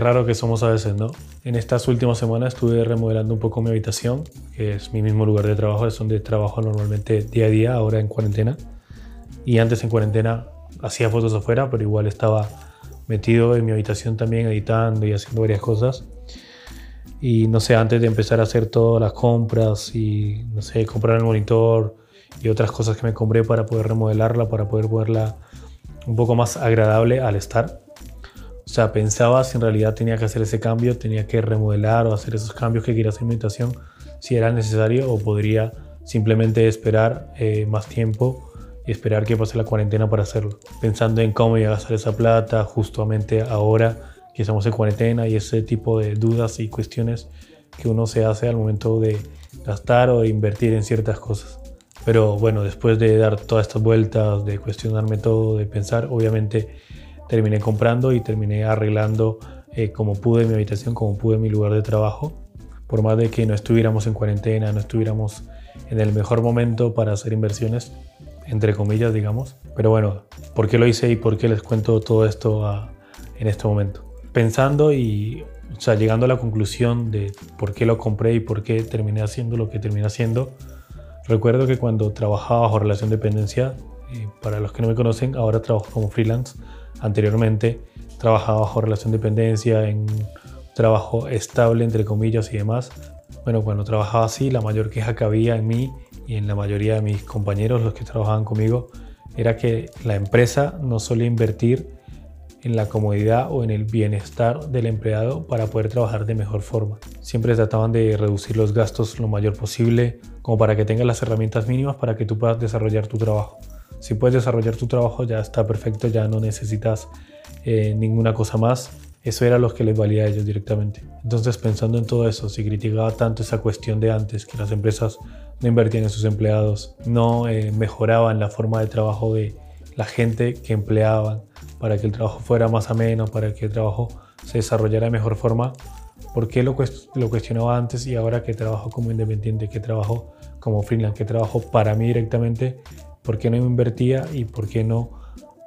Qué raro que somos a veces, ¿no? En estas últimas semanas estuve remodelando un poco mi habitación, que es mi mismo lugar de trabajo, es donde trabajo normalmente día a día, ahora en cuarentena. Y antes en cuarentena hacía fotos afuera, pero igual estaba metido en mi habitación también editando y haciendo varias cosas. Y no sé, antes de empezar a hacer todas las compras y no sé, comprar el monitor y otras cosas que me compré para poder remodelarla, para poder ponerla un poco más agradable al estar. O sea, pensaba si en realidad tenía que hacer ese cambio, tenía que remodelar o hacer esos cambios que quería hacer en mi habitación, si era necesario o podría simplemente esperar más tiempo y esperar que pase la cuarentena para hacerlo. Pensando en cómo iba a gastar esa plata justamente ahora que estamos en cuarentena y ese tipo de dudas y cuestiones que uno se hace al momento de gastar o de invertir en ciertas cosas. Pero bueno, después de dar todas estas vueltas, de cuestionarme todo, de pensar, obviamente terminé comprando y terminé arreglando como pude mi habitación, como pude mi lugar de trabajo. Por más de que no estuviéramos en cuarentena, no estuviéramos en el mejor momento para hacer inversiones, entre comillas, digamos. Pero bueno, ¿por qué lo hice y por qué les cuento todo esto en este momento? Pensando y llegando a la conclusión de por qué lo compré y por qué terminé haciendo lo que terminé haciendo. Recuerdo que cuando trabajaba bajo relación de dependencia, para los que no me conocen, ahora trabajo como freelance. Anteriormente trabajaba bajo relación de dependencia en trabajo estable, entre comillas, y demás. Bueno, cuando trabajaba así, la mayor queja que había en mí y en la mayoría de mis compañeros, los que trabajaban conmigo, era que la empresa no solía invertir en la comodidad o en el bienestar del empleado para poder trabajar de mejor forma. Siempre trataban de reducir los gastos lo mayor posible, como para que tengas las herramientas mínimas para que tú puedas desarrollar tu trabajo. Si puedes desarrollar tu trabajo ya está perfecto, ya no necesitas ninguna cosa más. Eso era lo que les valía a ellos directamente. Entonces, pensando en todo eso, si criticaba tanto esa cuestión de antes, que las empresas no invertían en sus empleados, no mejoraban la forma de trabajo de la gente que empleaban, para que el trabajo fuera más ameno, para que el trabajo se desarrollara de mejor forma. ¿Por qué lo cuestionaba antes y ahora que trabajo como independiente, que trabajo como freelance, que trabajo para mí directamente? ¿Por qué no invertía y por qué no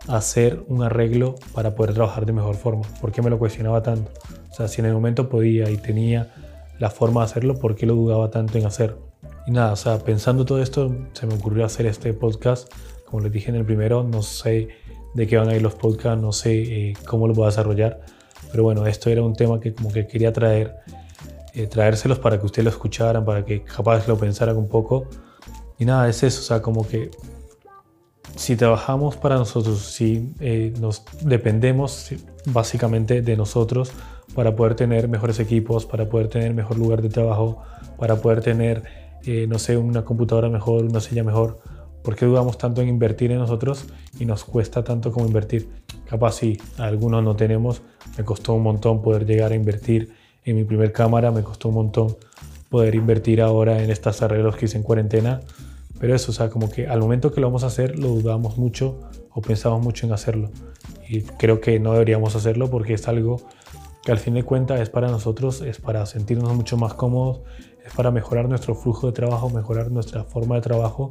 hacer un arreglo para poder trabajar de mejor forma? ¿Por qué me lo cuestionaba tanto? O sea, si en el momento podía y tenía la forma de hacerlo, ¿por qué lo dudaba tanto en hacerlo? Y nada, o sea, pensando todo esto, se me ocurrió hacer este podcast. Como les dije en el primero, no sé de qué van a ir los podcasts, no sé cómo lo voy a desarrollar, pero bueno, esto era un tema que como que quería traérselos para que ustedes lo escucharan, para que capaz lo pensaran un poco. Y nada, es eso, o sea, como que si trabajamos para nosotros, si nos dependemos básicamente de nosotros para poder tener mejores equipos, para poder tener mejor lugar de trabajo, para poder tener, no sé, una computadora mejor, una silla mejor, ¿por qué dudamos tanto en invertir en nosotros y nos cuesta tanto como invertir? Capaz sí, a algunos no tenemos. Me costó un montón poder llegar a invertir en mi primer cámara. Me costó un montón poder invertir ahora en estas arreglos que hice en cuarentena. Pero eso, o sea, como que al momento que lo vamos a hacer lo dudamos mucho o pensamos mucho en hacerlo. Y creo que no deberíamos hacerlo porque es algo que al fin de cuentas es para nosotros, es para sentirnos mucho más cómodos, es para mejorar nuestro flujo de trabajo, mejorar nuestra forma de trabajo.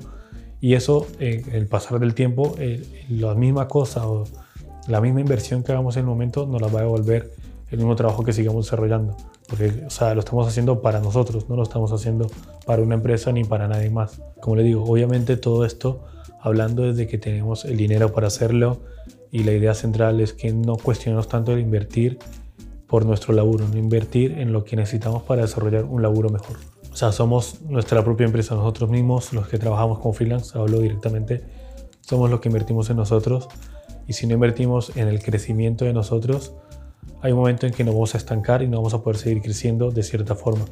Y eso, el pasar del tiempo, la misma cosa o la misma inversión que hagamos en el momento nos la va a devolver el mismo trabajo que sigamos desarrollando. Porque, o sea, lo estamos haciendo para nosotros, no lo estamos haciendo para una empresa ni para nadie más. Como les digo, obviamente todo esto hablando desde que tenemos el dinero para hacerlo y la idea central es que no cuestionemos tanto el invertir por nuestro laburo, no invertir en lo que necesitamos para desarrollar un laburo mejor. O sea, somos nuestra propia empresa, nosotros mismos, los que trabajamos como freelance, hablo directamente, somos los que invertimos en nosotros y si no invertimos en el crecimiento de nosotros, hay un momento en que nos vamos a estancar y no vamos a poder seguir creciendo de cierta forma.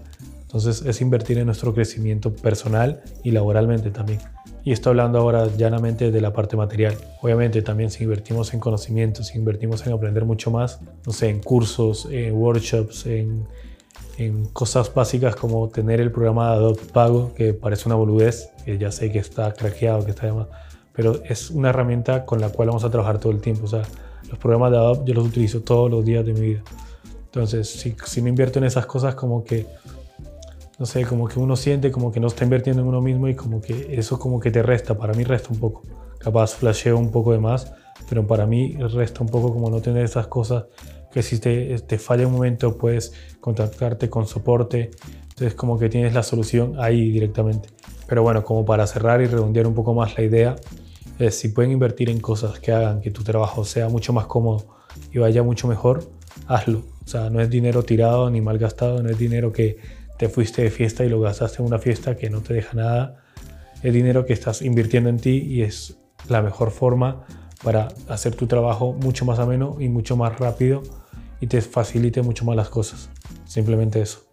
Entonces es invertir en nuestro crecimiento personal y laboralmente también. Y estoy hablando ahora llanamente de la parte material. Obviamente también si invertimos en conocimientos, si invertimos en aprender mucho más, no sé, en cursos, en workshops, en cosas básicas como tener el programa de Adobe pago, que parece una boludez, que ya sé que está craqueado, que está demás, pero es una herramienta con la cual vamos a trabajar todo el tiempo. O sea, los programas de Adobe yo los utilizo todos los días de mi vida. Entonces, si no invierto en esas cosas, como que, no sé, como que uno siente como que no está invirtiendo en uno mismo y como que eso como que te resta, para mí resta un poco. Capaz flasheo un poco de más, pero para mí resta un poco como no tener esas cosas que si te falla un momento puedes contactarte con soporte. Entonces como que tienes la solución ahí directamente. Pero bueno, como para cerrar y redondear un poco más la idea, es si pueden invertir en cosas que hagan que tu trabajo sea mucho más cómodo y vaya mucho mejor, hazlo. O sea, no es dinero tirado ni mal gastado, no es dinero que te fuiste de fiesta y lo gastaste en una fiesta que no te deja nada. Es dinero que estás invirtiendo en ti y es la mejor forma para hacer tu trabajo mucho más ameno y mucho más rápido y te facilite mucho más las cosas. Simplemente eso.